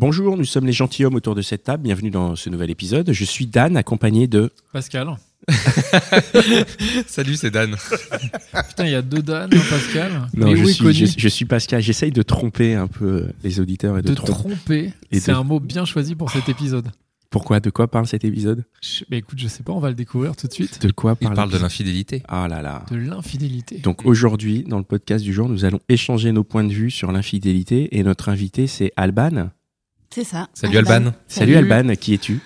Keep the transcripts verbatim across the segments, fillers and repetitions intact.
Bonjour, nous sommes les gentilshommes autour de cette table. Bienvenue dans ce nouvel épisode. Je suis Dan, accompagné de... Pascal. Salut, c'est Dan. Putain, il y a deux Dan, hein, Pascal. Non, je, oui, suis, je, je suis Pascal. J'essaye de tromper un peu les auditeurs. Et de, de tromper, tromper et c'est de... un mot bien choisi pour cet épisode. Pourquoi ? De quoi parle cet épisode ? je, bah Écoute, je sais pas, on va le découvrir tout de suite. De quoi parle ? Il parle de l'infidélité. Ah là là. De l'infidélité. Donc aujourd'hui, dans le podcast du jour, nous allons échanger nos points de vue sur l'infidélité. Et notre invité, c'est Albane. C'est ça. Salut Albane. Albane. Salut, Salut Albane, qui es-tu ?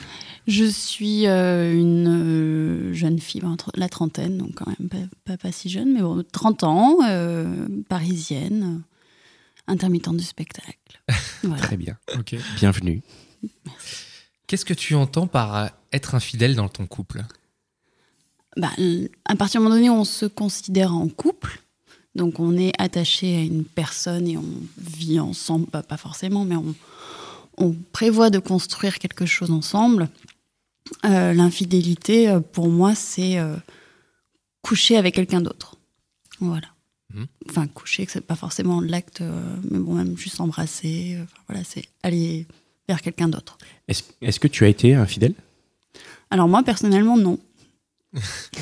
Je suis euh, une euh, jeune fille, entre la trentaine, donc quand même pas, pas, pas si jeune, mais bon, trente ans, euh, parisienne, euh, intermittente du spectacle. Voilà. Très bien. Okay. Bienvenue. Merci. Qu'est-ce que tu entends par être infidèle dans ton couple ? Bah, à partir du moment donné où on se considère en couple, donc on est attaché à une personne et on vit ensemble, bah, pas forcément, mais on, on prévoit de construire quelque chose ensemble. Euh, l'infidélité, pour moi, c'est euh, coucher avec quelqu'un d'autre. Voilà. Mmh. Enfin, coucher, c'est pas forcément l'acte, euh, mais bon, même juste embrasser. Euh, voilà, c'est aller vers quelqu'un d'autre. Est-ce, est-ce que tu as été infidèle ? Alors moi, personnellement, non.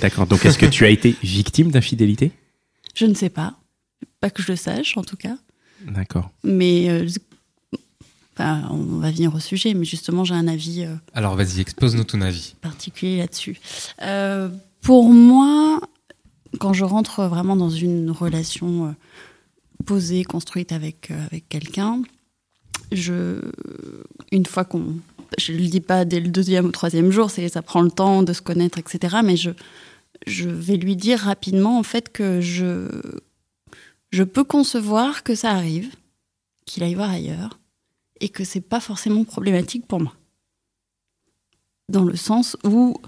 D'accord. Donc, est-ce que tu as été victime d'infidélité ? Je ne sais pas. Pas que je le sache, en tout cas. D'accord. Mais... Euh, Enfin, on va venir au sujet, mais justement, j'ai un avis... Euh, Alors, vas-y, expose-nous ton avis. ...particulier là-dessus. Euh, pour moi, quand je rentre vraiment dans une relation euh, posée, construite avec, euh, avec quelqu'un, je, une fois qu'on... Je ne le dis pas dès le deuxième ou troisième jour, c'est, ça prend le temps de se connaître, et cetera. Mais je, je vais lui dire rapidement, en fait, que je, je peux concevoir que ça arrive, qu'il aille voir ailleurs, et que c'est pas forcément problématique pour moi. Dans le sens où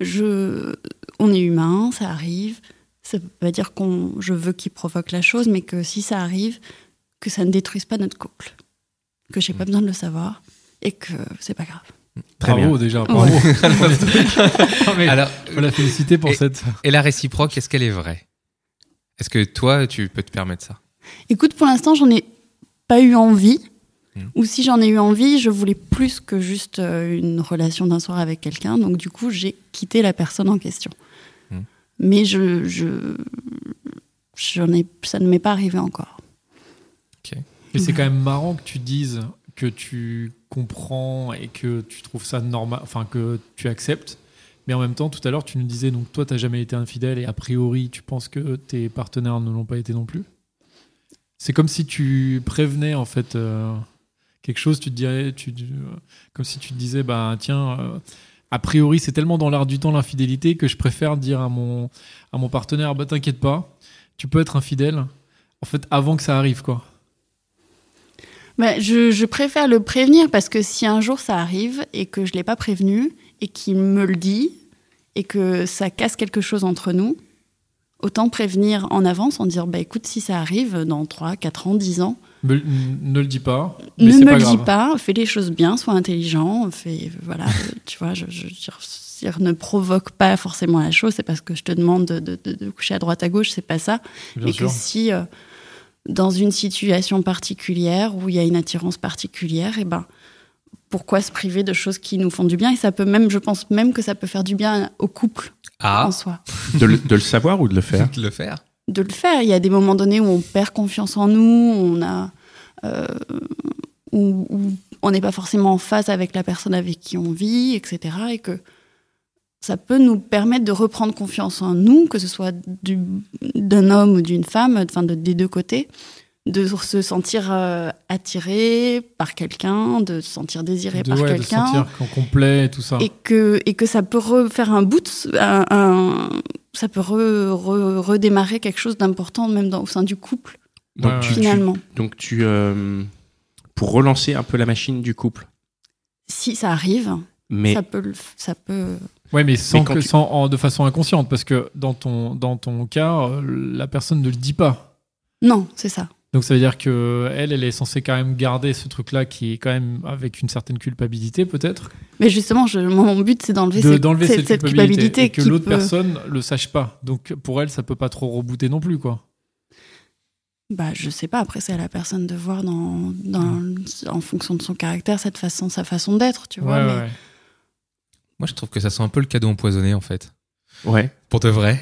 je, on est humain, ça arrive, ça veut pas dire qu'on, je veux qu'il provoque la chose, mais que si ça arrive, que ça ne détruise pas notre couple, que j'ai mmh. pas besoin de le savoir, et que c'est pas grave. Très bravo bien. Déjà, bravo. Ouais. Alors, faut la féliciter pour et, cette... Et la réciproque, est-ce qu'elle est vraie ? Est-ce que toi, tu peux te permettre ça ? Écoute, pour l'instant, j'en ai pas eu envie, ou si j'en ai eu envie, je voulais plus que juste une relation d'un soir avec quelqu'un. Donc du coup, j'ai quitté la personne en question. Mmh. Mais je, je, j'en ai, ça ne m'est pas arrivé encore. Okay. Et ouais. C'est quand même marrant que tu dises que tu comprends et que tu trouves ça normal, enfin que tu acceptes. Mais en même temps, tout à l'heure, tu nous disais, donc toi, tu n'as jamais été infidèle et a priori, tu penses que tes partenaires ne l'ont pas été non plus. C'est comme si tu prévenais en fait... Euh... quelque chose, tu te dirais, tu, comme si tu te disais, bah, tiens, euh, a priori, c'est tellement dans l'air du temps l'infidélité que je préfère dire à mon, à mon partenaire, bah, t'inquiète pas, tu peux être infidèle, en fait, avant que ça arrive, quoi. Bah, je, je préfère le prévenir parce que si un jour ça arrive et que je ne l'ai pas prévenu et qu'il me le dit et que ça casse quelque chose entre nous, autant prévenir en avance en dire, bah, écoute, si ça arrive dans trois, quatre ans, dix ans, Me, ne le dis pas. Mais ne c'est me pas le grave. Dis pas, fais les choses bien, sois intelligent, fais, voilà, tu vois, je, je, je, je ne provoque pas forcément la chose, c'est parce que je te demande de, de, de coucher à droite à gauche, c'est pas ça. Bien mais sûr. Que si euh, dans une situation particulière où il y a une attirance particulière, et eh ben pourquoi se priver de choses qui nous font du bien ? Et ça peut même, je pense même que ça peut faire du bien au couple ah. en soi. De le, de le savoir ou de le faire ? De le faire. De le faire. Il y a des moments donnés où on perd confiance en nous, on a, euh, où, où on n'est pas forcément en phase avec la personne avec qui on vit, et cetera. Et que ça peut nous permettre de reprendre confiance en nous, que ce soit du, d'un homme ou d'une femme, enfin de, des deux côtés, de se sentir euh, attiré par quelqu'un, de se sentir désiré de, par ouais, quelqu'un. De se sentir qu'on plaît et tout ça. Et que, et que ça peut refaire un bout de... Un, un, ça peut re, re, redémarrer quelque chose d'important, même dans, au sein du couple. Donc ouais, tu, finalement. Tu, donc tu, euh, pour relancer un peu la machine du couple. Si ça arrive, mais ça peut, ça peut. Ouais, mais sans, mais que, tu... sans en, de façon inconsciente, parce que dans ton dans ton cas, la personne ne le dit pas. Non, c'est ça. Donc ça veut dire que elle, elle est censée quand même garder ce truc-là qui est quand même avec une certaine culpabilité, peut-être. Mais justement, je, mon but, c'est d'enlever, de, cette, d'enlever cette, cette culpabilité, culpabilité et que l'autre peut... personne le sache pas. Donc pour elle, ça peut pas trop rebooter non plus, quoi. Bah, je sais pas. Après, c'est à la personne de voir dans, dans, en fonction de son caractère, cette façon, sa façon d'être, tu vois. Ouais, mais... ouais. Moi, je trouve que ça sent un peu le cadeau empoisonné, en fait. Ouais. Pour de vrai.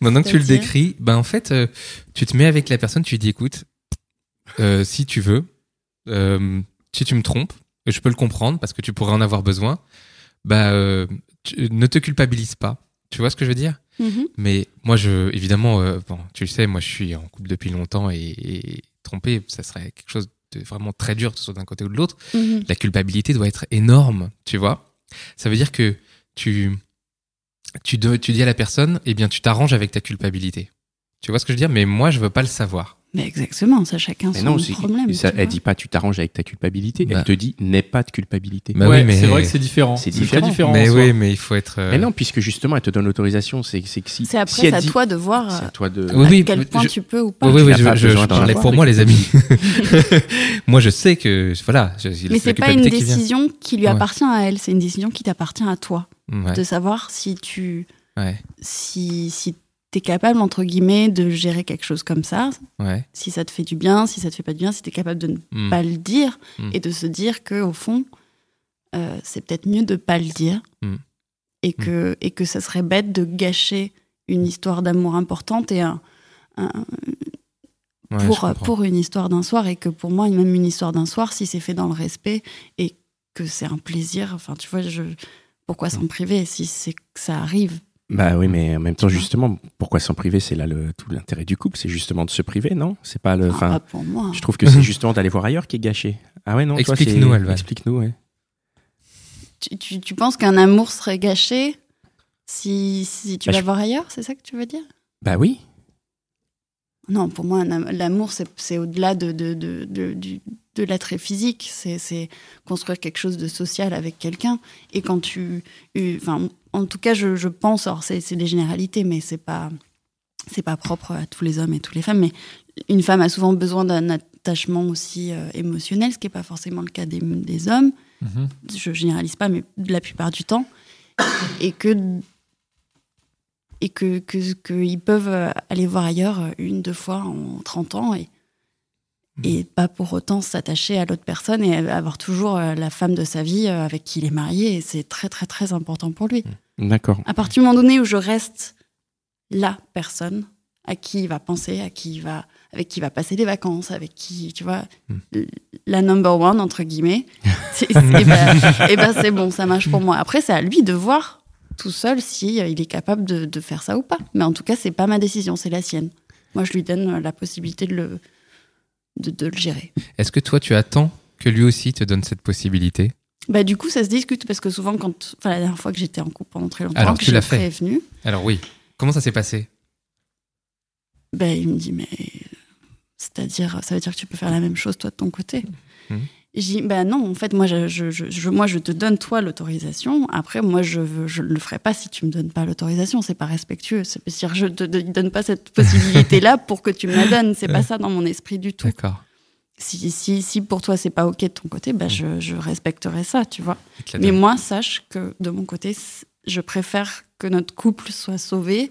Maintenant que tu le décris, ben, en fait, euh, tu te mets avec la personne, tu lui dis, écoute, euh, si tu veux, euh, si tu me trompes, je peux le comprendre parce que tu pourrais en avoir besoin, bah, euh, tu, ne te culpabilise pas. Tu vois ce que je veux dire? Mm-hmm. Mais moi, je, évidemment, euh, bon, tu le sais, moi, je suis en couple depuis longtemps et, et tromper, ça serait quelque chose de vraiment très dur, que ce soit d'un côté ou de l'autre. Mm-hmm. La culpabilité doit être énorme, tu vois? Ça veut dire que tu, tu, de, tu dis à la personne, eh bien, tu t'arranges avec ta culpabilité. Tu vois ce que je veux dire? Mais moi, je veux pas le savoir. Mais exactement, ça, chacun son non, problème. Ça, elle dit pas, tu t'arranges avec ta culpabilité. Bah. Elle te dit, n'aie pas de culpabilité. Bah ouais, mais c'est vrai que c'est différent. C'est, c'est différent. différent. Mais oui, mais il faut être. Euh... Mais non, puisque justement, elle te donne l'autorisation. C'est, c'est que si. C'est après, si c'est, à dit... de voir, c'est à toi de voir. À oui, quel point je... tu peux ou pas. Oui, oui, je, je, je parlais pour moi, les amis. Moi, je sais que voilà. Je, mais c'est pas une décision qui lui appartient à elle. C'est une décision qui t'appartient à toi, de savoir si tu, si si. t'es capable, entre guillemets, de gérer quelque chose comme ça, ouais. Si ça te fait du bien, si ça te fait pas du bien, si t'es capable de ne mmh. pas le dire, mmh. et de se dire qu'au fond, euh, c'est peut-être mieux de pas le dire, mmh. et, que, mmh. et que ça serait bête de gâcher une histoire d'amour importante et un, un, ouais, pour, pour une histoire d'un soir, et que pour moi, même une histoire d'un soir, si c'est fait dans le respect, et que c'est un plaisir, enfin, tu vois, je, pourquoi s'en priver si c'est que ça arrive? Bah oui, mais en même temps, justement, pourquoi s'en priver? C'est là le, tout l'intérêt du couple, c'est justement de se priver, non? C'est pas le. Enfin, ah, pour moi. Je trouve que c'est justement d'aller voir ailleurs qui est gâché. Ah ouais, non. Explique-nous, toi, Alva. Explique-nous, ouais. Tu, tu, tu penses qu'un amour serait gâché si, si tu bah, vas je... voir ailleurs? C'est ça que tu veux dire? Bah oui. Non, pour moi, am- l'amour, c'est, c'est au-delà de, de, de, de, de, de l'attrait physique. C'est, c'est construire quelque chose de social avec quelqu'un. Et quand tu. Enfin. En tout cas, je, je pense, alors c'est, c'est des généralités, mais c'est pas, c'est pas propre à tous les hommes et toutes les femmes, mais une femme a souvent besoin d'un attachement aussi euh, émotionnel, ce qui n'est pas forcément le cas des, des hommes. Mm-hmm. Je généralise pas, mais la plupart du temps. Et que, et que, que, que ils peuvent aller voir ailleurs une, deux fois en trente ans et, et pas pour autant s'attacher à l'autre personne et avoir toujours la femme de sa vie avec qui il est marié. Et c'est très, très, très important pour lui. D'accord. À partir du moment donné où je reste la personne à qui il va penser, à qui il va, avec qui il va passer des vacances, avec qui, tu vois, mm. la number one, entre guillemets, c'est, c'est, et, ben, et ben c'est bon, ça marche pour moi. Après, c'est à lui de voir tout seul s'il est capable de, de faire ça ou pas. Mais en tout cas, c'est pas ma décision, c'est la sienne. Moi, je lui donne la possibilité de le... De, de le gérer. Est-ce que toi, tu attends que lui aussi te donne cette possibilité? Bah, du coup, ça se discute parce que souvent, quand, enfin, la dernière fois que j'étais en couple pendant très longtemps, alors, que tu l'as fait. Prévenue, alors oui. Comment ça s'est passé? Bah, il me dit, mais c'est-à-dire, ça veut dire que tu peux faire la même chose toi de ton côté. Mmh. J'ai, bah non, en fait, moi, je, je, je, moi, je te donne toi l'autorisation. Après, moi, je ne le ferai pas si tu me donnes pas l'autorisation. C'est pas respectueux. C'est-à-dire, je te, te donne pas cette possibilité-là pour que tu me la donnes. C'est pas ça dans mon esprit du tout. D'accord. Si, si, si pour toi c'est pas ok de ton côté, bah mmh. je, je respecterai ça, tu vois. Mais moi, sache que de mon côté, je préfère que notre couple soit sauvé mmh.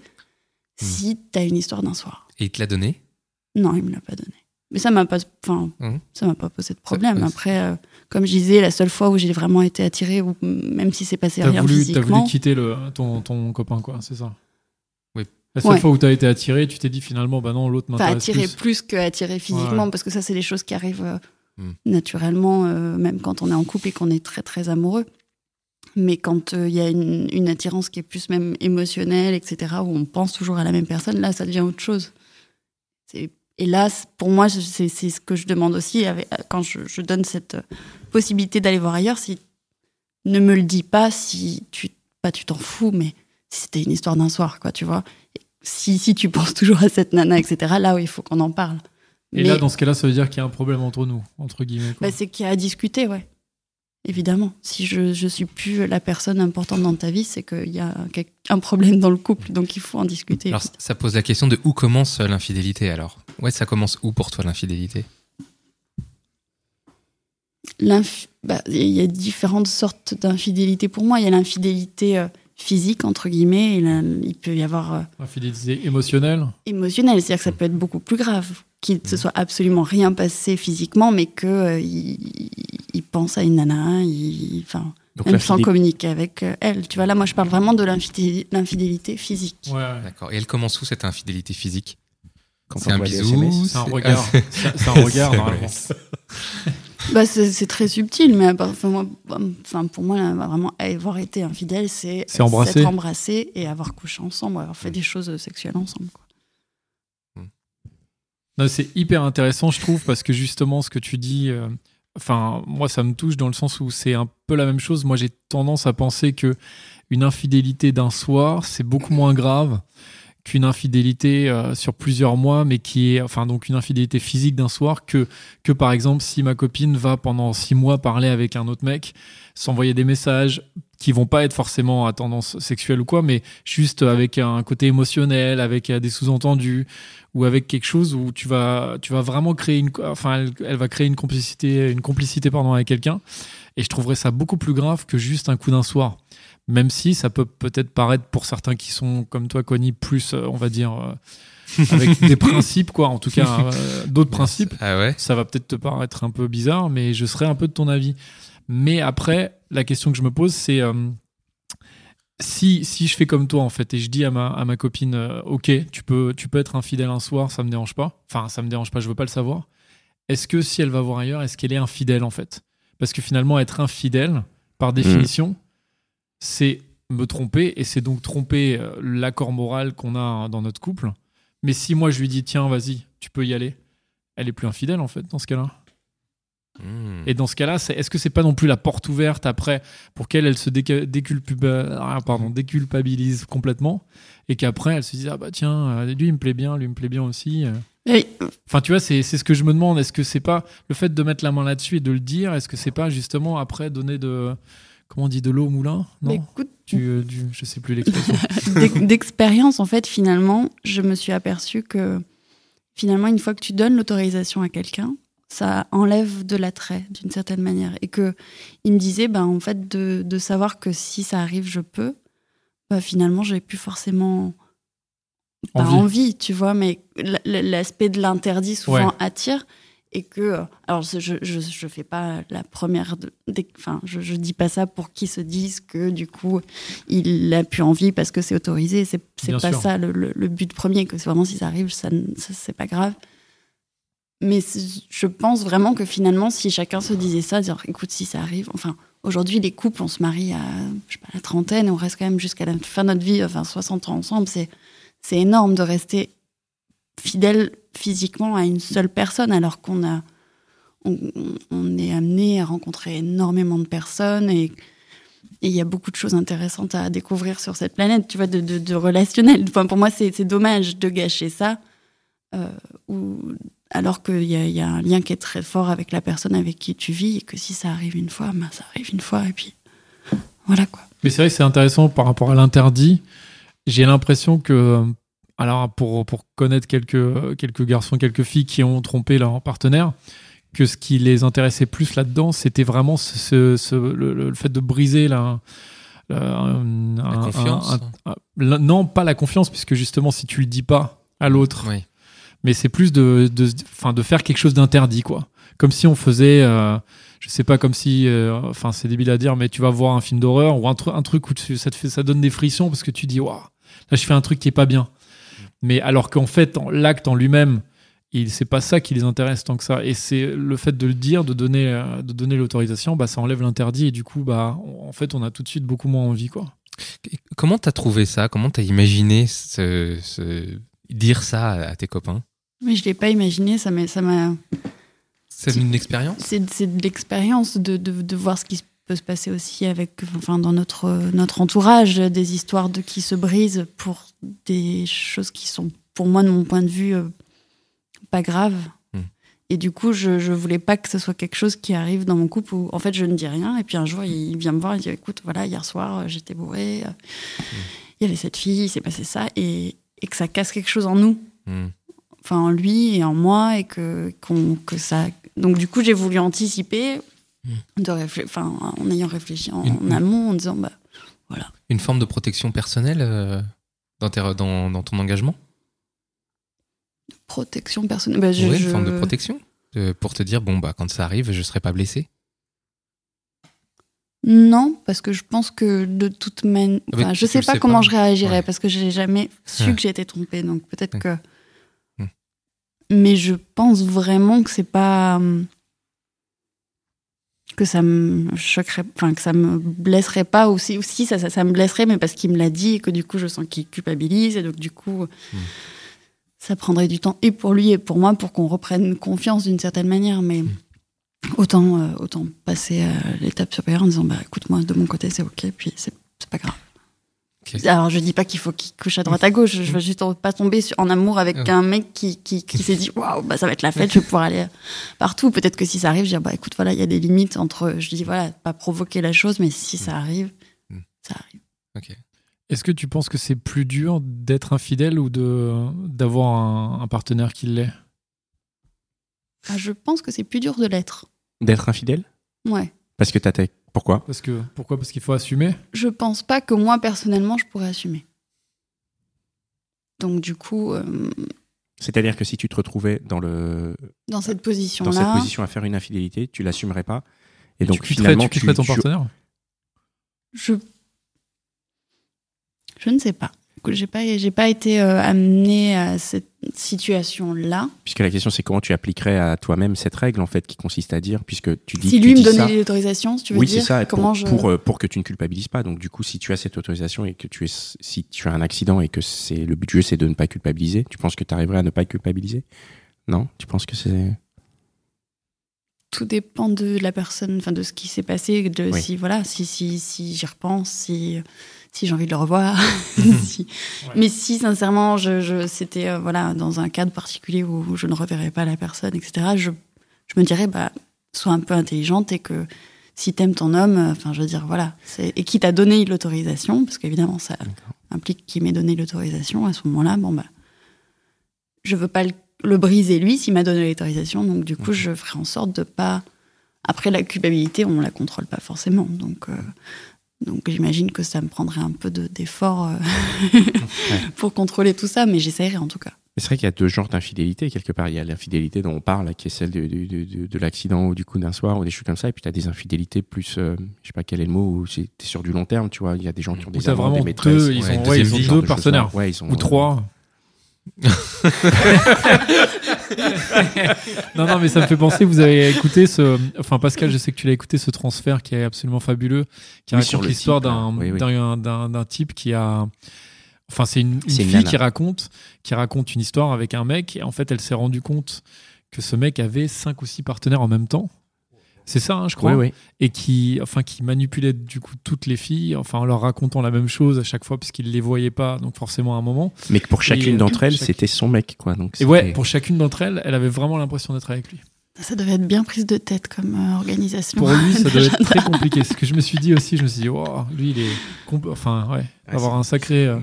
si t'as une histoire d'un soir. Et il te l'a donné? Non, il me l'a pas donné. Mais ça m'a pas, enfin, mmh. ça m'a pas posé de problème. Après, euh, comme je disais, la seule fois où j'ai vraiment été attirée, ou même si c'est passé t'as rien voulu, physiquement... T'as voulu quitter le, ton, ton copain, quoi, c'est ça? Oui. La seule ouais. fois où t'as été attirée, tu t'es dit finalement, bah non, l'autre m'intéresse plus. Enfin, attirée plus qu'attirée physiquement, ouais. parce que ça, c'est des choses qui arrivent euh, mmh. naturellement, euh, même quand on est en couple et qu'on est très, très amoureux. Mais quand il euh, y a une, une attirance qui est plus même émotionnelle, et cetera, où on pense toujours à la même personne, là, ça devient autre chose. C'est... Et là, pour moi, c'est, c'est ce que je demande aussi avec, quand je, je donne cette possibilité d'aller voir ailleurs. Si, ne me le dis pas si tu, pas tu t'en fous, mais si c'était une histoire d'un soir, quoi, tu vois. Si, si tu penses toujours à cette nana, et cetera, là, oui, il faut qu'on en parle. Et mais... là, dans ce cas-là, ça veut dire qu'il y a un problème entre nous, entre guillemets. Quoi. Bah, c'est qu'il y a à discuter, ouais. Évidemment. Si je ne suis plus la personne importante dans ta vie, c'est qu'il y a un problème dans le couple, donc il faut en discuter. Alors, ça pose la question de où commence l'infidélité, alors. Ouais, ça commence où pour toi, l'infidélité ? L'inf... Bah, y a différentes sortes d'infidélité pour moi. Il y a l'infidélité euh, physique, entre guillemets, et la... il peut y avoir... Euh... Infidélité émotionnelle ? Émotionnelle, c'est-à-dire que ça peut être beaucoup plus grave. Qu'il ne se soit absolument rien passé physiquement, mais qu'il euh, il pense à une nana, il, enfin, même sans communiquer avec euh, elle. Tu vois, là, moi, je parle vraiment de l'infidélité, l'infidélité physique. Ouais, ouais. D'accord. Et elle commence où, cette infidélité physique ? Quand c'est un bisou, c'est un regard. C'est, c'est un regard, normalement. Bah, c'est, c'est très subtil, mais enfin, moi, enfin, pour moi, là, vraiment, avoir été infidèle, c'est, c'est s'être embrassé et avoir couché ensemble, avoir fait mmh. des choses sexuelles ensemble, quoi. Non, c'est hyper intéressant, je trouve, parce que justement, ce que tu dis, euh, enfin, moi, ça me touche dans le sens où c'est un peu la même chose. Moi, j'ai tendance à penser que une infidélité d'un soir, c'est beaucoup moins grave qu'une infidélité euh, sur plusieurs mois, mais qui est, enfin, donc une infidélité physique d'un soir que, que par exemple, si ma copine va pendant six mois parler avec un autre mec, s'envoyer des messages qui vont pas être forcément à tendance sexuelle ou quoi, mais juste avec un côté émotionnel, avec des sous-entendus ou avec quelque chose où tu vas, tu vas vraiment créer une, enfin, elle, elle va créer une complicité, une complicité, pardon, avec quelqu'un. Et je trouverais ça beaucoup plus grave que juste un coup d'un soir. Même si ça peut peut-être paraître pour certains qui sont comme toi, Connie, plus, on va dire, euh, avec des principes, quoi, en tout cas, euh, d'autres principes. Ah ouais. Ça va peut-être te paraître un peu bizarre, mais je serais un peu de ton avis. Mais après, la question que je me pose, c'est euh, si, si je fais comme toi, en fait, et je dis à ma, à ma copine, euh, OK, tu peux, tu peux être infidèle un soir, ça me dérange pas. Enfin, ça me dérange pas, je veux pas le savoir. Est-ce que si elle va voir ailleurs, est-ce qu'elle est infidèle, en fait ? Parce que finalement, être infidèle, par définition, mmh. c'est me tromper, et c'est donc tromper l'accord moral qu'on a dans notre couple. Mais si moi, je lui dis, tiens, vas-y, tu peux y aller, elle est plus infidèle, en fait, dans ce cas-là. Et dans ce cas-là, c'est, est-ce que c'est pas non plus la porte ouverte après pour qu'elle elle se déca- déculpa- pardon, déculpabilise complètement et qu'après elle se dise ah bah tiens lui il me plaît bien, lui il me plaît bien aussi. Oui. Enfin tu vois c'est c'est ce que je me demande, est-ce que c'est pas le fait de mettre la main là-dessus et de le dire, est-ce que c'est pas justement après donner de comment on dit de l'eau au moulin ? Non. Écoute, du, du je sais plus l'expression. D'expérience en fait finalement, je me suis aperçue que finalement une fois que tu donnes l'autorisation à quelqu'un, ça enlève de l'attrait d'une certaine manière et que il me disait bah en fait de de savoir que si ça arrive je peux bah finalement j'ai plus forcément pas envie, envie tu vois mais l'aspect de l'interdit souvent ouais. attire et que alors je je je fais pas la première de, des, enfin je je dis pas ça pour qu'ils se disent que du coup il a plus envie parce que c'est autorisé c'est c'est Bien pas sûr. ça le, le le but premier que c'est vraiment si ça arrive ça, ça c'est pas grave. Mais je pense vraiment que finalement, si chacun se disait ça, dire écoute, si ça arrive, enfin, aujourd'hui, les couples, on se marie à, je sais pas, la trentaine, on reste quand même jusqu'à la fin de notre vie, enfin, soixante ans ensemble, c'est, c'est énorme de rester fidèle physiquement à une seule personne, alors qu'on a, on, on est amené à rencontrer énormément de personnes et il y a beaucoup de choses intéressantes à découvrir sur cette planète, tu vois, de, de, de relationnel. Enfin, pour moi, c'est, c'est dommage de gâcher ça, euh, ou. Alors qu'il y a, y a un lien qui est très fort avec la personne avec qui tu vis et que si ça arrive une fois, ben ça arrive une fois et puis voilà quoi. Mais c'est vrai que c'est intéressant par rapport à l'interdit. J'ai l'impression que, alors pour, pour connaître quelques, quelques garçons, quelques filles qui ont trompé leur partenaire, que ce qui les intéressait plus là-dedans, c'était vraiment ce, ce, le, le fait de briser la... La, la un, confiance un, un, un, la, non, pas la confiance, puisque justement si tu le dis pas à l'autre... Oui. Mais c'est plus de, de, de, de faire quelque chose d'interdit, quoi. Comme si on faisait, euh, je sais pas, comme si, enfin, euh, c'est débile à dire, mais tu vas voir un film d'horreur ou un, tru- un truc où tu, ça, te fait, ça donne des frissons parce que tu dis, waouh, là, je fais un truc qui est pas bien. Mmh. Mais alors qu'en fait, en, l'acte en lui-même, il, c'est pas ça qui les intéresse tant que ça. Et c'est le fait de le dire, de donner, euh, de donner l'autorisation, bah, ça enlève l'interdit et du coup, bah, on, en fait, on a tout de suite beaucoup moins envie, quoi. Comment t'as trouvé ça ? Comment t'as imaginé ce, ce... dire ça à tes copains ? Mais je ne l'ai pas imaginé, ça m'a... Ça m'a... C'est, c'est une expérience ? C'est, c'est de l'expérience, de, de, de voir ce qui peut se passer aussi avec, enfin, dans notre, notre entourage, des histoires de qui se brisent pour des choses qui sont, pour moi, de mon point de vue, euh, pas graves. Mmh. Et du coup, je, je voulais pas que ce soit quelque chose qui arrive dans mon couple où, en fait, je ne dis rien. Et puis un jour, il vient me voir, il dit « Écoute, voilà, hier soir, j'étais bourré. Mmh. Il y avait cette fille, il s'est passé ça. » Et que ça casse quelque chose en nous. Mmh. Enfin, en lui et en moi. Et que, qu'on, que ça... Donc, du coup, j'ai voulu anticiper, mmh. de réfl... enfin, en ayant réfléchi en, Une... en amont, en disant bah, « Voilà. » Une forme de protection personnelle euh, dans, tes, dans, dans ton engagement ? Protection personnelle. Bah, je, oui, une je... forme de protection euh, pour te dire, bon, bah, quand ça arrive, je ne serai pas blessée. Non, parce que je pense que de toute manière... Enfin, oui, je ne sais pas sais comment pas. je réagirais, ouais. parce que je n'ai jamais su ouais. que j'ai été trompée, donc peut-être ouais. que... Ouais. Mais je pense vraiment que c'est pas... que ça me choquerait... Enfin, que ça me blesserait pas aussi. Si, ça, ça, ça me blesserait, mais parce qu'il me l'a dit, et que du coup, je sens qu'il culpabilise, et donc du coup... Hum. Ça prendrait du temps, et pour lui et pour moi, pour qu'on reprenne confiance d'une certaine manière. Mais mmh. autant, euh, autant passer à l'étape supérieure en disant bah, « Écoute, moi, de mon côté, c'est OK, puis c'est, c'est pas grave. Okay. » Alors, je dis pas qu'il faut qu'il couche à droite à gauche. Je veux juste pas tomber en amour avec oh. un mec qui, qui, qui s'est dit « Waouh, bah, ça va être la fête, je vais pouvoir aller partout. » Peut-être que si ça arrive, je dis bah, « Écoute, voilà, il y a des limites entre... » Je dis « Voilà, pas provoquer la chose, mais si mmh. ça arrive, mmh. ça arrive. » OK. Est-ce que tu penses que c'est plus dur d'être infidèle ou de, d'avoir un, un partenaire qui l'est ? Ah, je pense que c'est plus dur de l'être. D'être infidèle ? Ouais. Parce que t'attaques. Pourquoi ? Parce que, pourquoi ? Parce qu'il faut assumer ? Je pense pas que moi, personnellement, je pourrais assumer. Donc, du coup... Euh... C'est-à-dire que si tu te retrouvais dans le... Dans cette position-là... Dans cette position à faire une infidélité, tu l'assumerais pas. Et, et donc, tu quitterais, finalement, tu quitterais ton tu... partenaire ? Je... Je ne sais pas. J'ai pas, j'ai pas été euh, amenée à cette situation-là. Puisque la question, c'est comment tu appliquerais à toi-même cette règle, en fait, qui consiste à dire, puisque tu dis... Si lui me donnait l'autorisation, si tu veux oui, dire... Oui, c'est ça, comment pour, je... pour, pour que tu ne culpabilises pas. Donc, du coup, si tu as cette autorisation et que tu es... Si tu as un accident et que c'est, le but du jeu, c'est de ne pas culpabiliser, tu penses que tu arriverais à ne pas culpabiliser ? Non ? Tu penses que c'est... Tout dépend de la personne, enfin de ce qui s'est passé, de oui. si voilà, si si si j'y repense, si si j'ai envie de le revoir. si. Ouais. Mais si sincèrement, je, je c'était euh, voilà dans un cadre particulier où, où je ne reverrai pas la personne, et cetera. Je je me dirais bah sois un peu intelligente et que si t'aimes ton homme, enfin euh, je veux dire voilà, c'est, et qui t'a donné l'autorisation, parce qu'évidemment ça D'accord. implique qu'il m'ait donné l'autorisation à ce moment-là. Bon bah je veux pas le le briser lui s'il m'a donné l'autorisation, donc du coup mmh. je ferai en sorte de pas... Après la culpabilité, on la contrôle pas forcément, donc, euh, donc j'imagine que ça me prendrait un peu de, d'effort euh, pour contrôler tout ça, mais j'essaierai en tout cas. Mais c'est vrai qu'il y a deux genres d'infidélité quelque part, il y a l'infidélité dont on parle qui est celle de, de, de, de l'accident ou du coup d'un soir ou des choses comme ça, et puis tu as des infidélités plus, euh, je sais pas quel est le mot, où tu es sur du long terme, tu vois, il y a des gens qui ont des amants, des maîtresses, deux, ils, ouais, ont, ouais, ils ont deux de partenaires, ouais, ils ont, ou trois. non non mais ça me fait penser, vous avez écouté ce, enfin Pascal, je sais que tu l'as écouté, ce transfert qui est absolument fabuleux, qui oui, raconte l'histoire type, d'un, oui, oui. D'un, d'un d'un type qui a, enfin c'est une, une c'est fille qui raconte qui raconte une histoire avec un mec, et en fait elle s'est rendue compte que ce mec avait cinq ou six partenaires en même temps. C'est ça, hein, je crois. Oui, oui. Et qui, enfin, qui manipulait du coup toutes les filles, enfin, en leur racontant la même chose à chaque fois, parce qu'il ne les voyait pas, donc forcément à un moment. Mais pour chacune et, d'entre elles, chaque... c'était son mec, quoi. Donc et ouais, pour chacune d'entre elles, elle avait vraiment l'impression d'être avec lui. Ça devait être bien prise de tête comme euh, organisation. Pour lui, ça devait être très compliqué. Ce que je me suis dit aussi, je me suis dit, wow, lui, il est, compl... enfin, ouais, ouais avoir un sacré, euh,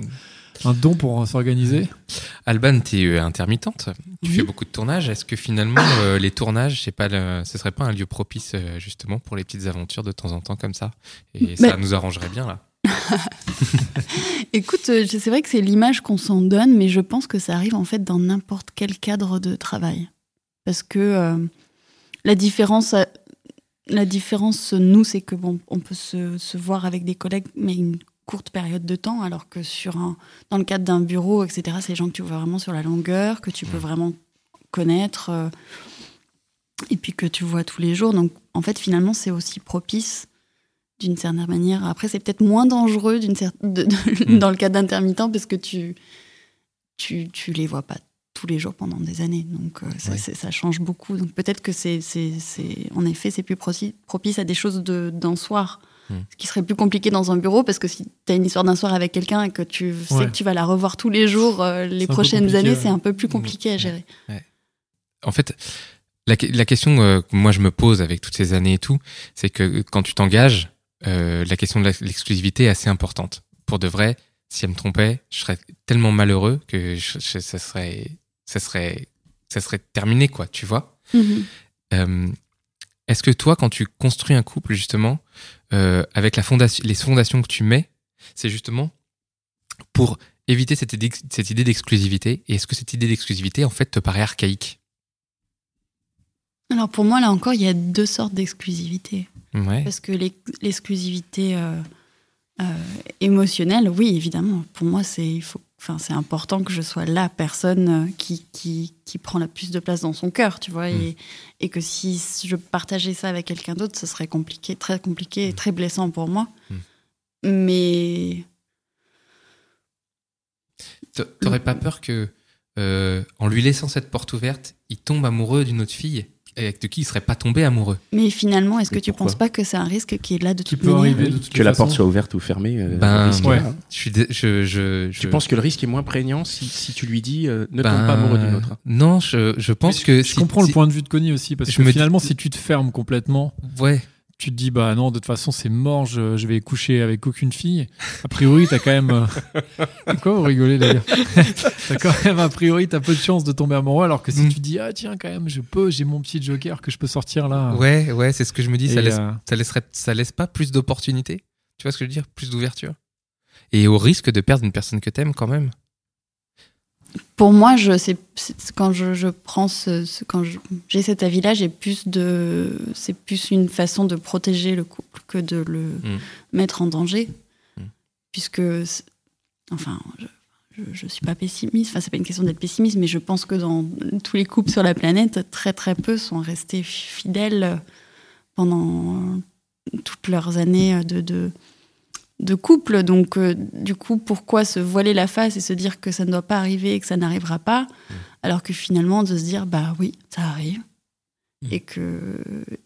un don pour euh, s'organiser. Albane, t'es intermittente, tu oui. fais beaucoup de tournages. Est-ce que finalement euh, les tournages, c'est pas le... ce serait pas un lieu propice euh, justement pour les petites aventures de temps en temps comme ça ? Et bah... ça nous arrangerait bien là. Écoute, euh, c'est vrai que c'est l'image qu'on s'en donne, mais je pense que ça arrive en fait dans n'importe quel cadre de travail, parce que euh, la différence, euh, la différence nous, c'est que bon, on peut se, se voir avec des collègues, mais une courte période de temps, alors que sur un, dans le cadre d'un bureau, et cetera, c'est les gens que tu vois vraiment sur la longueur, que tu peux vraiment connaître, euh, et puis que tu vois tous les jours. Donc, en fait, finalement, c'est aussi propice d'une certaine manière. Après, c'est peut-être moins dangereux d'une cer- de, de, mmh. dans le cadre d'intermittent, parce que tu, tu, tu les vois pas tous les jours pendant des années. Donc, euh, ça, ouais. c'est, ça change beaucoup. Donc, peut-être que c'est, c'est, c'est, en effet, c'est plus propice à des choses de, d'un soir. Ce qui serait plus compliqué dans un bureau, parce que si tu as une histoire d'un soir avec quelqu'un et que tu sais ouais. que tu vas la revoir tous les jours euh, les c'est prochaines années, ouais. c'est un peu plus compliqué ouais. à gérer. Ouais. En fait, La, la question euh, que moi je me pose avec toutes ces années et tout, c'est que quand tu t'engages, euh, la question de l'exclusivité est assez importante. Pour de vrai, si elle me trompait, je serais tellement malheureux que je, je, ça serait, ça serait, ça serait terminé, quoi, tu vois. Mm-hmm. Euh, est-ce que toi, quand tu construis un couple, justement, euh, avec la fondation, les fondations que tu mets, c'est justement pour éviter cette idée, cette idée d'exclusivité. Et est-ce que cette idée d'exclusivité, en fait, te paraît archaïque ? Alors pour moi, là encore, il y a deux sortes d'exclusivité. Ouais. Parce que l'exclusivité euh, euh, émotionnelle, oui, évidemment. Pour moi, c'est, il faut, enfin, c'est important que je sois la personne qui, qui, qui prend la plus de place dans son cœur, tu vois. Mmh. Et, et que si je partageais ça avec quelqu'un d'autre, ce serait compliqué, très compliqué et très blessant pour moi. Mmh. Mais... T'aurais pas peur que, euh, en lui laissant cette porte ouverte, il tombe amoureux d'une autre fille ? Et de qui il ne serait pas tombé amoureux. Mais finalement, est-ce que tu ne penses pas que c'est un risque qui est là de toute manière ? Que la porte soit ouverte ou fermée. Euh, ben, ouais. je suis dé- je, je, je... Tu penses que le risque est moins prégnant si, si tu lui dis euh, ne ben, tombe pas amoureux d'une autre ? Non, je, je pense je, que... Je si, comprends si, le point de vue de Connie aussi, parce que finalement, dis... si tu te fermes complètement, ouais. tu te dis, bah non, de toute façon, c'est mort, je, je vais coucher avec aucune fille. A priori, t'as quand même... Quoi, vous rigolez d'ailleurs ? T'as quand même, a priori, t'as peu de chances de tomber amoureux, alors que si mm. tu dis, ah tiens, quand même, je peux, j'ai mon petit joker que je peux sortir là. Ouais, ouais, c'est ce que je me dis, ça, euh... laisse, ça, laisserait, ça laisse pas plus d'opportunités. Tu vois ce que je veux dire ? Plus d'ouverture. Et au risque de perdre une personne que t'aimes quand même. Pour moi, je, c'est, c'est, quand je, je prends ce, ce, quand je, j'ai cet avis-là, j'ai plus de, c'est plus une façon de protéger le couple que de le mmh. mettre en danger, mmh. puisque, enfin, je, je, je suis pas pessimiste. Enfin, c'est pas une question d'être pessimiste, mais je pense que dans tous les couples sur la planète, très très peu sont restés fidèles pendant toutes leurs années de. de de couple, donc euh, du coup pourquoi se voiler la face et se dire que ça ne doit pas arriver et que ça n'arrivera pas mmh. alors que finalement de se dire bah oui ça arrive mmh. et que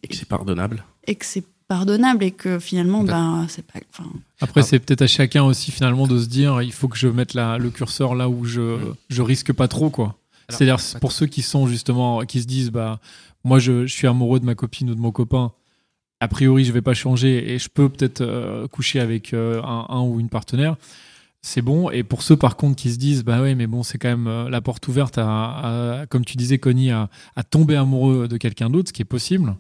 et que c'est pardonnable et que c'est pardonnable et que finalement ben bah, c'est pas fin... après ah. c'est peut-être à chacun aussi finalement de se dire il faut que je mette la, le curseur là où je mmh. je risque pas trop quoi. Alors, c'est-à-dire c'est pour ceux qui sont justement qui se disent bah moi je, je suis amoureux de ma copine ou de mon copain. A priori, je vais pas changer et je peux peut-être euh, coucher avec euh, un, un ou une partenaire. C'est bon. Et pour ceux, par contre, qui se disent, bah oui, mais bon, c'est quand même euh, la porte ouverte à, à, comme tu disais, Connie, à, à tomber amoureux de quelqu'un d'autre, ce qui est possible.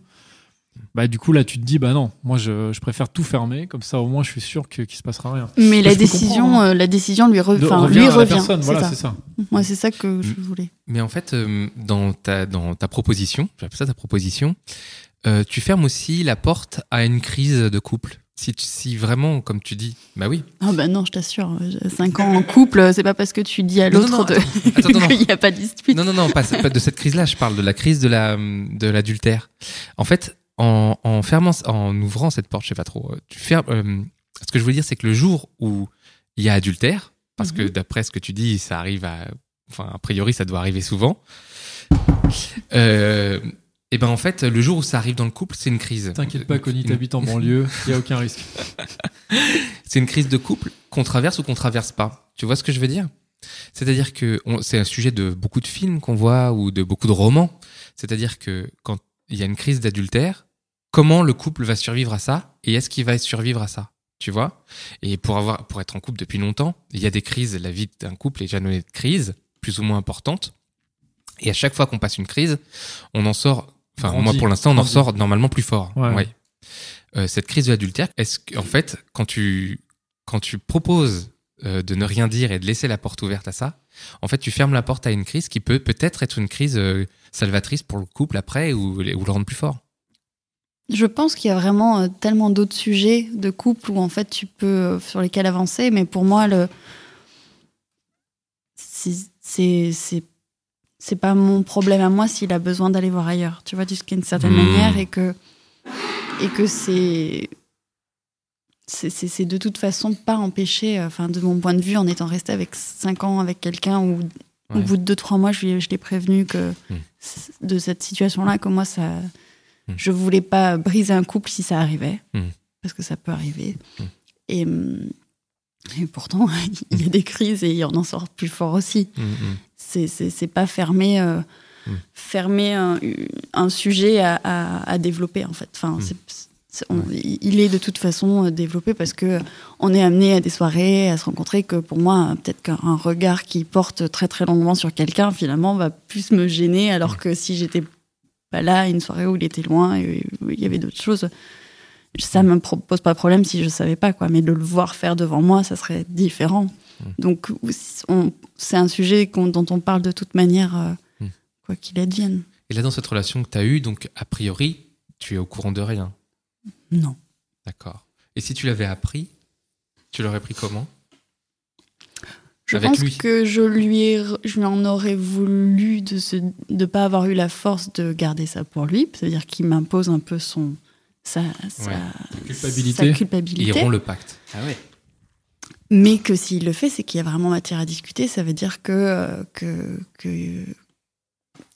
Bah, du coup, là, tu te dis, bah non, moi, je, je préfère tout fermer. Comme ça, au moins, je suis sûr que, qu'il se passera rien. Mais parce la décision, euh, la décision lui, re... de, enfin, revient lui à revient. La personne, c'est voilà, ça. c'est ça. Moi, c'est ça que je voulais. Mais en fait, euh, dans ta, dans ta proposition, j'appelle ça ta proposition, Euh, tu fermes aussi la porte à une crise de couple. Si, tu, si vraiment, comme tu dis, bah oui. Ah bah non, je t'assure, cinq ans en couple, c'est pas parce que tu dis à l'autre non, non, non, de... attends, attends, qu'il n'y a pas de dispute. Non, non, non, pas, pas de cette crise-là, je parle de la crise de, la, de l'adultère. En fait, en, en, fermant, en ouvrant cette porte, je sais pas trop, tu fermes, euh, ce que je veux dire, c'est que le jour où il y a adultère, parce mm-hmm. que d'après ce que tu dis, ça arrive à... Enfin, a priori, ça doit arriver souvent. Euh... Et eh ben en fait, le jour où ça arrive dans le couple, c'est une crise. T'inquiète pas, Connie, t'habites en banlieue, il n'y a aucun risque. C'est une crise de couple qu'on traverse ou qu'on traverse pas. Tu vois ce que je veux dire ? C'est-à-dire que on, c'est un sujet de beaucoup de films qu'on voit ou de beaucoup de romans. C'est-à-dire que quand il y a une crise d'adultère, comment le couple va survivre à ça ? Et est-ce qu'il va survivre à ça ? Tu vois ? Et pour, avoir, pour être en couple depuis longtemps, il y a des crises. La vie d'un couple est jalonnée de crises, plus ou moins importantes. Et à chaque fois qu'on passe une crise, on en sort... Enfin, moi, pour l'instant, on en ressort normalement plus fort. Ouais. Ouais. Euh, cette crise de l'adultère, est-ce qu'en fait, quand tu, quand tu proposes euh, de ne rien dire et de laisser la porte ouverte à ça, en fait, tu fermes la porte à une crise qui peut peut-être être une crise euh, salvatrice pour le couple après ou, ou le rendre plus fort. Je pense qu'il y a vraiment euh, tellement d'autres sujets de couple où, en fait, tu peux, euh, sur lesquels avancer, mais pour moi, le... c'est... c'est, c'est... c'est pas mon problème à moi s'il a besoin d'aller voir ailleurs, tu vois, d'une certaine mmh. manière, et que, et que c'est, c'est, c'est, c'est de toute façon pas empêché, enfin, de mon point de vue, en étant resté avec cinq ans avec quelqu'un où, ouais. au bout de deux trois mois, je, je l'ai prévenu que, mmh. de cette situation-là, que moi, ça, mmh. je voulais pas briser un couple si ça arrivait, mmh. parce que ça peut arriver. Mmh. Et... Et pourtant, il y a des crises et on en sort plus fort aussi. Mmh. C'est, c'est, c'est pas fermé. Euh, mmh. fermer un, un sujet à, à, à développer, en fait. Enfin, mmh. c'est, c'est, on, il est de toute façon développé parce qu'on est amené à des soirées, à se rencontrer, que pour moi, peut-être qu'un regard qui porte très très longuement sur quelqu'un, finalement, va plus me gêner, alors que si j'étais pas là, une soirée où il était loin et où il y avait d'autres choses... Ça ne me pose pas de problème si je ne savais pas, quoi. Mais de le voir faire devant moi, ça serait différent. Mmh. Donc, on, c'est un sujet qu'on, dont on parle de toute manière, euh, mmh. quoi qu'il advienne. Et là, dans cette relation que tu as eue, donc, a priori, tu es au courant de rien? Non. D'accord. Et si tu l'avais appris, tu l'aurais pris comment? Je Avec pense lui. que je lui, ai, je lui en aurais voulu de ne pas avoir eu la force de garder ça pour lui. C'est-à-dire qu'il m'impose un peu son... Sa, ouais. sa, culpabilité. sa culpabilité. Ils rompent le pacte. Ah ouais. Mais que s'il le fait, c'est qu'il y a vraiment matière à discuter. Ça veut dire que, euh, que, que,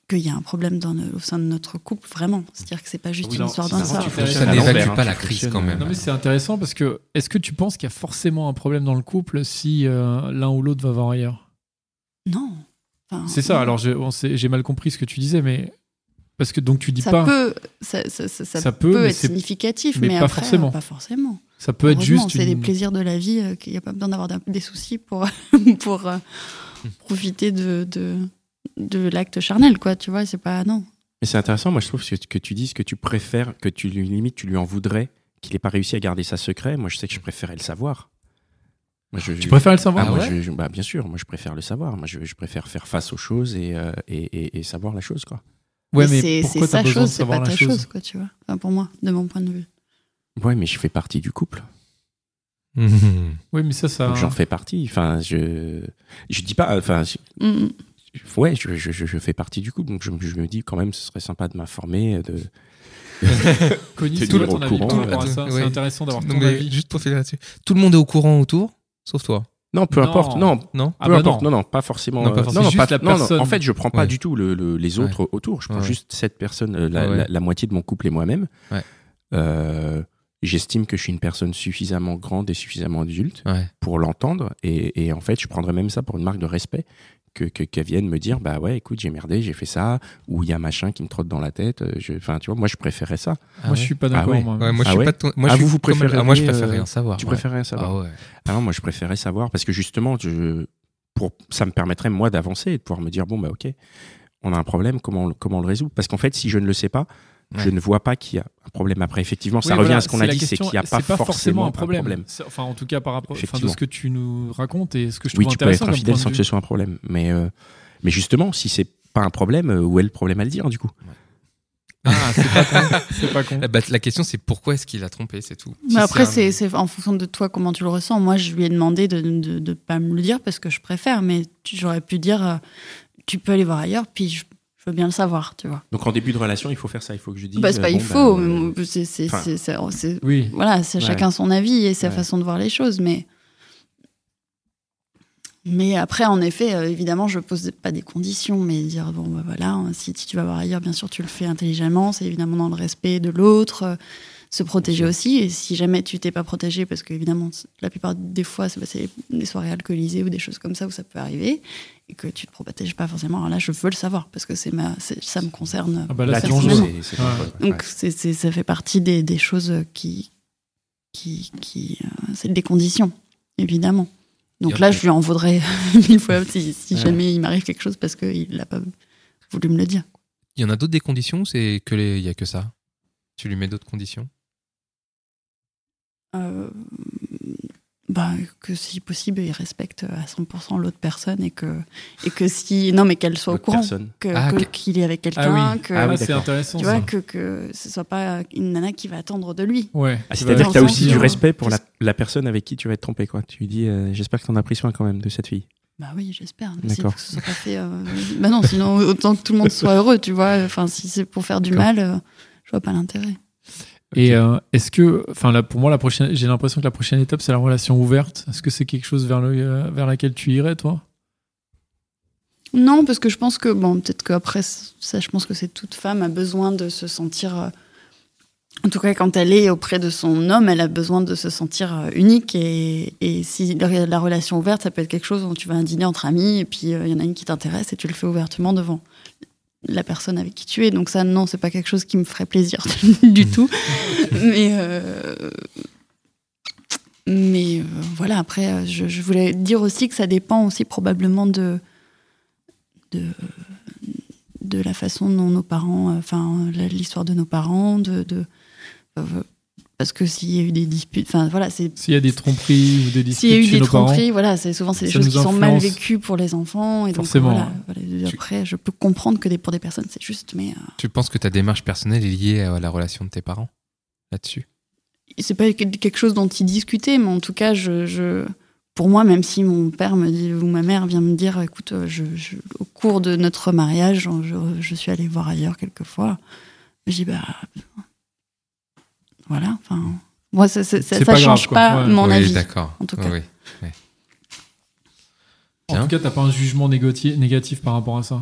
qu'il y a un problème dans le, au sein de notre couple, vraiment. C'est-à-dire que c'est pas juste oui, une non, histoire d'un soir. Ça n'évacue pas la crise quand même. Non, mais c'est intéressant parce que est-ce que tu penses qu'il y a forcément un problème dans le couple si euh, l'un ou l'autre va voir ailleurs? Non. Enfin, c'est ça. Non. Alors je, on sait, j'ai mal compris ce que tu disais, mais. Parce que donc tu dis ça pas. Peut, ça, ça, ça, ça peut, peut être significatif, mais, mais pas, après, forcément. pas forcément. Ça peut être juste. C'est une... les plaisirs de la vie, euh, qu'il n'y a pas besoin d'avoir des soucis pour, pour euh, profiter de, de, de l'acte charnel, quoi. Tu vois, c'est pas. Non. Mais c'est intéressant, moi je trouve que, que tu dises que tu préfères, que tu lui limites, tu lui en voudrais, qu'il n'ait pas réussi à garder ça secret. Moi je sais que je préférais le savoir. Moi, je, tu je, préfères le savoir? Ah, moi, ouais. je, bah, bien sûr, moi je préfère le savoir. Moi je, je préfère faire face aux choses et, euh, et, et, et savoir la chose, quoi. Ouais, mais, mais c'est, pourquoi c'est t'as besoin chose, de savoir la chose? C'est pas ta chose, quoi, tu vois. Enfin, pour moi, de mon point de vue. Ouais, mais je fais partie du couple. Mmh. Oui, mais ça, ça. Donc, j'en fais partie. Enfin, je. Je dis pas. Enfin. Je... Mmh. Ouais, je, je, je fais partie du couple. Donc, je, je me dis quand même, ce serait sympa de m'informer. De... Connie, c'est tout le monde au courant. Avis, tout, euh, ça, ouais. C'est intéressant d'avoir non, ton avis. Juste pour finir là-dessus. Tout le monde est au courant autour, sauf toi. Non, peu non. importe. Non, non. Peu ah bah importe. Non. non, non, pas forcément. Non, pas forcément. Non, non, pas, la non, non. En fait, je prends pas ouais. du tout le, le, les autres ouais. autour. Je prends ouais. juste cette personne, la, ouais. la, la, la moitié de mon couple et moi-même. Ouais. Euh, j'estime que je suis une personne suffisamment grande et suffisamment adulte ouais. pour l'entendre. Et, et en fait, je prendrais même ça pour une marque de respect que, que qu'elle vienne me dire, bah ouais, écoute, j'ai merdé, j'ai fait ça, ou il y a machin qui me trotte dans la tête. Enfin, tu vois, moi, je préférais ça. Ah moi, ouais. je suis pas d'accord. Ah ouais. moi, ouais, moi, je ah suis ouais. pas. Ton... Moi, ah je vous, suis vous préférez. Ah, moi, je préfère rien savoir. Tu ouais. préfères rien savoir. Ah ouais. Ah non, moi, je préférais savoir parce que justement, je... pour ça me permettrait moi d'avancer et de pouvoir me dire, bon bah ok, on a un problème, comment on, comment on le résout? Parce qu'en fait, si je ne le sais pas, ouais. je ne vois pas qu'il y a un problème. Après, effectivement, ça oui, revient voilà, à ce qu'on a dit, question, c'est qu'il n'y a pas, pas forcément un problème. Un problème. Enfin, en tout cas, par rapport à ce que tu nous racontes et ce que je trouve oui, intéressant. Oui, tu peux être infidèle sans que ce soit un problème. Mais, euh, mais justement, si ce n'est pas un problème, où est le problème à le dire, du coup? Ah, c'est pas con. C'est pas con. La, bah, la question, c'est pourquoi est-ce qu'il a trompé, c'est tout. Mais si après, c'est, un... c'est, c'est en fonction de toi, comment tu le ressens. Moi, je lui ai demandé de ne de, de pas me le dire parce que je préfère, mais j'aurais pu dire, euh, tu peux aller voir ailleurs, puis je... Je veux bien le savoir, tu vois. Donc en début de relation, il faut faire ça, il faut que je dise. Bah c'est pas bon, il faut, ben, euh, c'est, c'est, c'est, c'est, c'est oui. voilà, c'est ouais. chacun son avis et sa ouais. façon de voir les choses, mais mais après en effet, euh, évidemment, je pose pas des conditions, mais dire bon bah voilà, si, si tu vas voir ailleurs, bien sûr, tu le fais intelligemment, c'est évidemment dans le respect de l'autre, euh, se protéger okay. aussi, et si jamais tu t'es pas protégé, parce que évidemment, la plupart des fois, c'est, bah, c'est des soirées alcoolisées ou des choses comme ça où ça peut arriver. Et que tu te protèges pas forcément. Alors là, je veux le savoir parce que c'est ma, c'est, ça me concerne. Ah bah là, c'est c'est, c'est ouais. Donc c'est, c'est, ça fait partie des, des choses qui, qui, qui, euh, c'est des conditions évidemment. Donc là, je lui en vaudrais mille fois si, si ouais. jamais il m'arrive quelque chose parce que il n'a pas voulu me le dire. Il y en a d'autres des conditions ou c'est que les, il y a que ça? Tu lui mets d'autres conditions? Euh... Bah, que si possible, il respecte à cent pour cent l'autre personne et que, et que si. Non, mais qu'elle soit l'autre au courant. Que, ah, que, okay. Qu'il est avec quelqu'un. Ah oui. que, ah oui, c'est intéressant. Tu vois, que, que ce soit pas une nana qui va attendre de lui. Ouais. Ah, c'est-à-dire que tu as aussi du respect pour la, la personne avec qui tu vas être trompé, quoi. Tu lui dis, euh, j'espère que tu en as pris soin quand même de cette fille. Bah oui, j'espère. Mais d'accord. C'est, faut que ce soit pas fait. Euh... bah non, sinon, autant que tout le monde soit heureux, tu vois. Enfin, si c'est pour faire du d'accord. mal, euh, je vois pas l'intérêt. Et euh, est-ce que, enfin là, pour moi, la prochaine, j'ai l'impression que la prochaine étape, c'est la relation ouverte. Est-ce que c'est quelque chose vers le, vers laquelle tu irais, toi? Non, parce que je pense que, bon, peut-être qu'après ça, je pense que c'est toute femme a besoin de se sentir, euh, en tout cas quand elle est auprès de son homme, elle a besoin de se sentir unique. Et, et si la relation ouverte, ça peut être quelque chose où tu vas à un dîner entre amis et puis il euh, y en a une qui t'intéresse et tu le fais ouvertement devant la personne avec qui tu es. Donc ça, non, c'est pas quelque chose qui me ferait plaisir du tout. Mais... Euh... Mais euh, voilà, après, je, je voulais dire aussi que ça dépend aussi probablement de, de, de la façon dont nos parents, enfin, euh, l'histoire de nos parents, de, de, euh, parce que s'il y a eu des disputes, enfin voilà, c'est... S'il y a des tromperies ou des disputes chez nos parents... S'il y a eu des tromperies, voilà, c'est, souvent c'est des choses qui sont mal vécues pour les enfants, et forcément, donc voilà, voilà tu... après, je peux comprendre que des, pour des personnes, c'est juste, mais... Euh... Tu penses que ta démarche personnelle est liée à la relation de tes parents, là-dessus ? C'est pas quelque chose dont ils discutaient, mais en tout cas, je, je, pour moi, même si mon père me dit, ou ma mère vient me dire, écoute, je, je, au cours de notre mariage, je, je suis allée voir ailleurs quelquefois, je dis, bah, voilà, enfin, moi, ça, ça, ça, ça change grave, pas ouais. mon oui, avis, d'accord. en tout cas. Oui, oui. En tout cas, t'as pas un jugement négatif, négatif par rapport à ça ?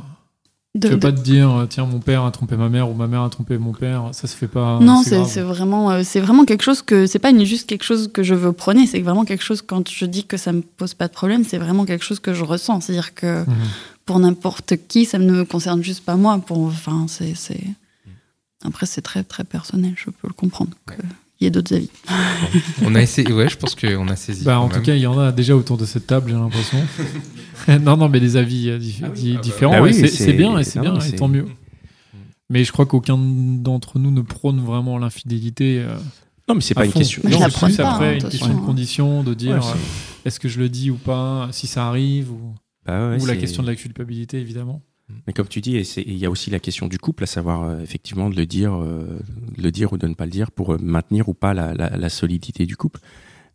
De, tu veux de... pas te dire, tiens, mon père a trompé ma mère ou ma mère a trompé mon père, ça se fait pas. Non, c'est, c'est, grave. c'est vraiment, c'est vraiment quelque chose que, c'est pas une, juste quelque chose que je veux prôner, c'est vraiment quelque chose, quand je dis que ça me pose pas de problème, c'est vraiment quelque chose que je ressens. C'est-à-dire que mmh. pour n'importe qui, ça ne me concerne juste pas moi. Pour, enfin, c'est, c'est... Après, c'est très, très personnel, je peux le comprendre. Que... Ouais. Il y a d'autres avis. On a essayé, ouais, je pense qu'on a saisi. Bah, en même. tout cas, il y en a déjà autour de cette table, j'ai l'impression. non, non, mais des avis dif- ah oui, différents, ah bah. bah oui, c'est, c'est, c'est bien, et c'est non, bien, c'est... et tant mieux. Mais je crois qu'aucun d'entre nous ne prône vraiment l'infidélité. Euh, non, mais c'est pas fond. une question. Non, c'est plus pas, après hein, une question de condition, de dire ouais, euh, est-ce que je le dis ou pas, si ça arrive, ou, bah ouais, ou la question de la culpabilité, évidemment. Mais comme tu dis, il y a aussi la question du couple, à savoir euh, effectivement de le dire, euh, de le dire ou de ne pas le dire pour maintenir ou pas la, la, la solidité du couple.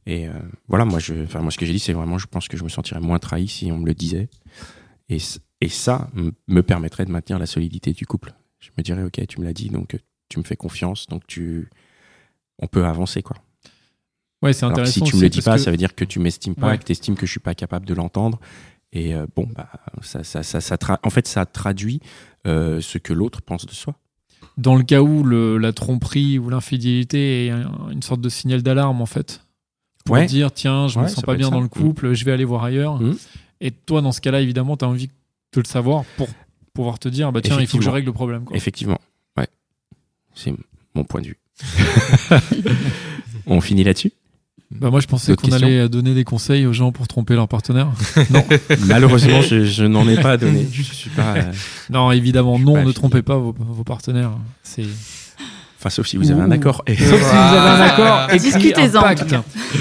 Et euh, voilà, moi, je, enfin moi, ce que j'ai dit, c'est vraiment, je pense que je me sentirais moins trahi si on me le disait. Et et ça m- me permettrait de maintenir la solidité du couple. Je me dirais, ok, tu me l'as dit, donc tu me fais confiance, donc tu, on peut avancer, quoi. Ouais, c'est intéressant. Alors, si tu me le dis pas, que... ça veut dire que tu m'estimes pas, ouais. et que t'estimes que je suis pas capable de l'entendre. Et euh, bon, bah, ça, ça, ça, ça tra- en fait, ça traduit euh, ce que l'autre pense de soi. Dans le cas où le, la tromperie ou l'infidélité est un, une sorte de signal d'alarme, en fait, pour ouais. dire, tiens, je ouais, me sens pas bien ça. dans le couple, mmh. je vais aller voir ailleurs. Mmh. Et toi, dans ce cas-là, évidemment, tu as envie de le savoir pour pouvoir te dire, bah, tiens, il faut que je règle le problème. Quoi. Effectivement, ouais. C'est mon point de vue. On finit là-dessus ? Bah moi, je pensais D'autres qu'on allait donner des conseils aux gens pour tromper leur partenaire. Non, malheureusement, je, je n'en ai pas donné. Je suis pas. Euh... Non, évidemment, je non, ne fini. trompez pas vos, vos partenaires. C'est. Enfin, sauf si vous avez Ouh. un accord. Et... Sauf si vous avez un accord. Et discutez-en.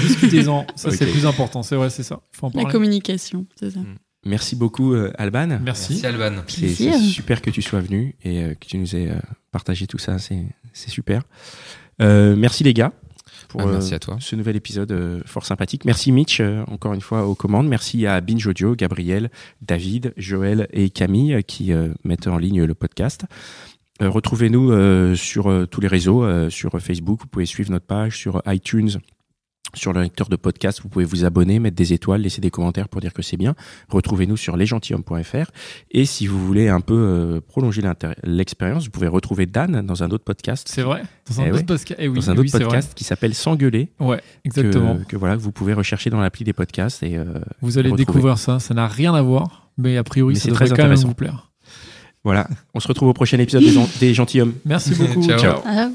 Discutez-en. Ça, okay. c'est plus important. C'est vrai, c'est ça. Faut en parler. La communication, c'est ça. Merci beaucoup, euh, Albane. Merci. Merci, Albane. C'est, c'est super que tu sois venu et euh, que tu nous aies euh, partagé tout ça. C'est, c'est super. Euh, merci les gars. Pour ah, merci euh, à toi. Ce nouvel épisode euh, fort sympathique. Merci Mitch, euh, encore une fois aux commandes. Merci à Binge Audio, Gabriel, David, Joël et Camille euh, qui euh, mettent en ligne le podcast. Euh, retrouvez-nous euh, sur euh, tous les réseaux, euh, sur Facebook, vous pouvez suivre notre page, sur iTunes, sur le lecteur de podcast, vous pouvez vous abonner, mettre des étoiles, laisser des commentaires pour dire que c'est bien. Retrouvez-nous sur les gentilshommes point f r et si vous voulez un peu euh, prolonger l'expérience, vous pouvez retrouver Dan dans un autre podcast. C'est vrai, dans un eh autre, ouais. posca- eh oui, dans un autre oui, podcast qui s'appelle S'engueuler. Ouais, exactement. Que, que voilà, vous pouvez rechercher dans l'appli des podcasts et euh, vous allez retrouver. découvrir ça. Ça n'a rien à voir, mais a priori, mais ça devrait quand même vous plaire. Voilà, on se retrouve au prochain épisode des, des Gentilshommes. Merci beaucoup. Ciao. Ciao.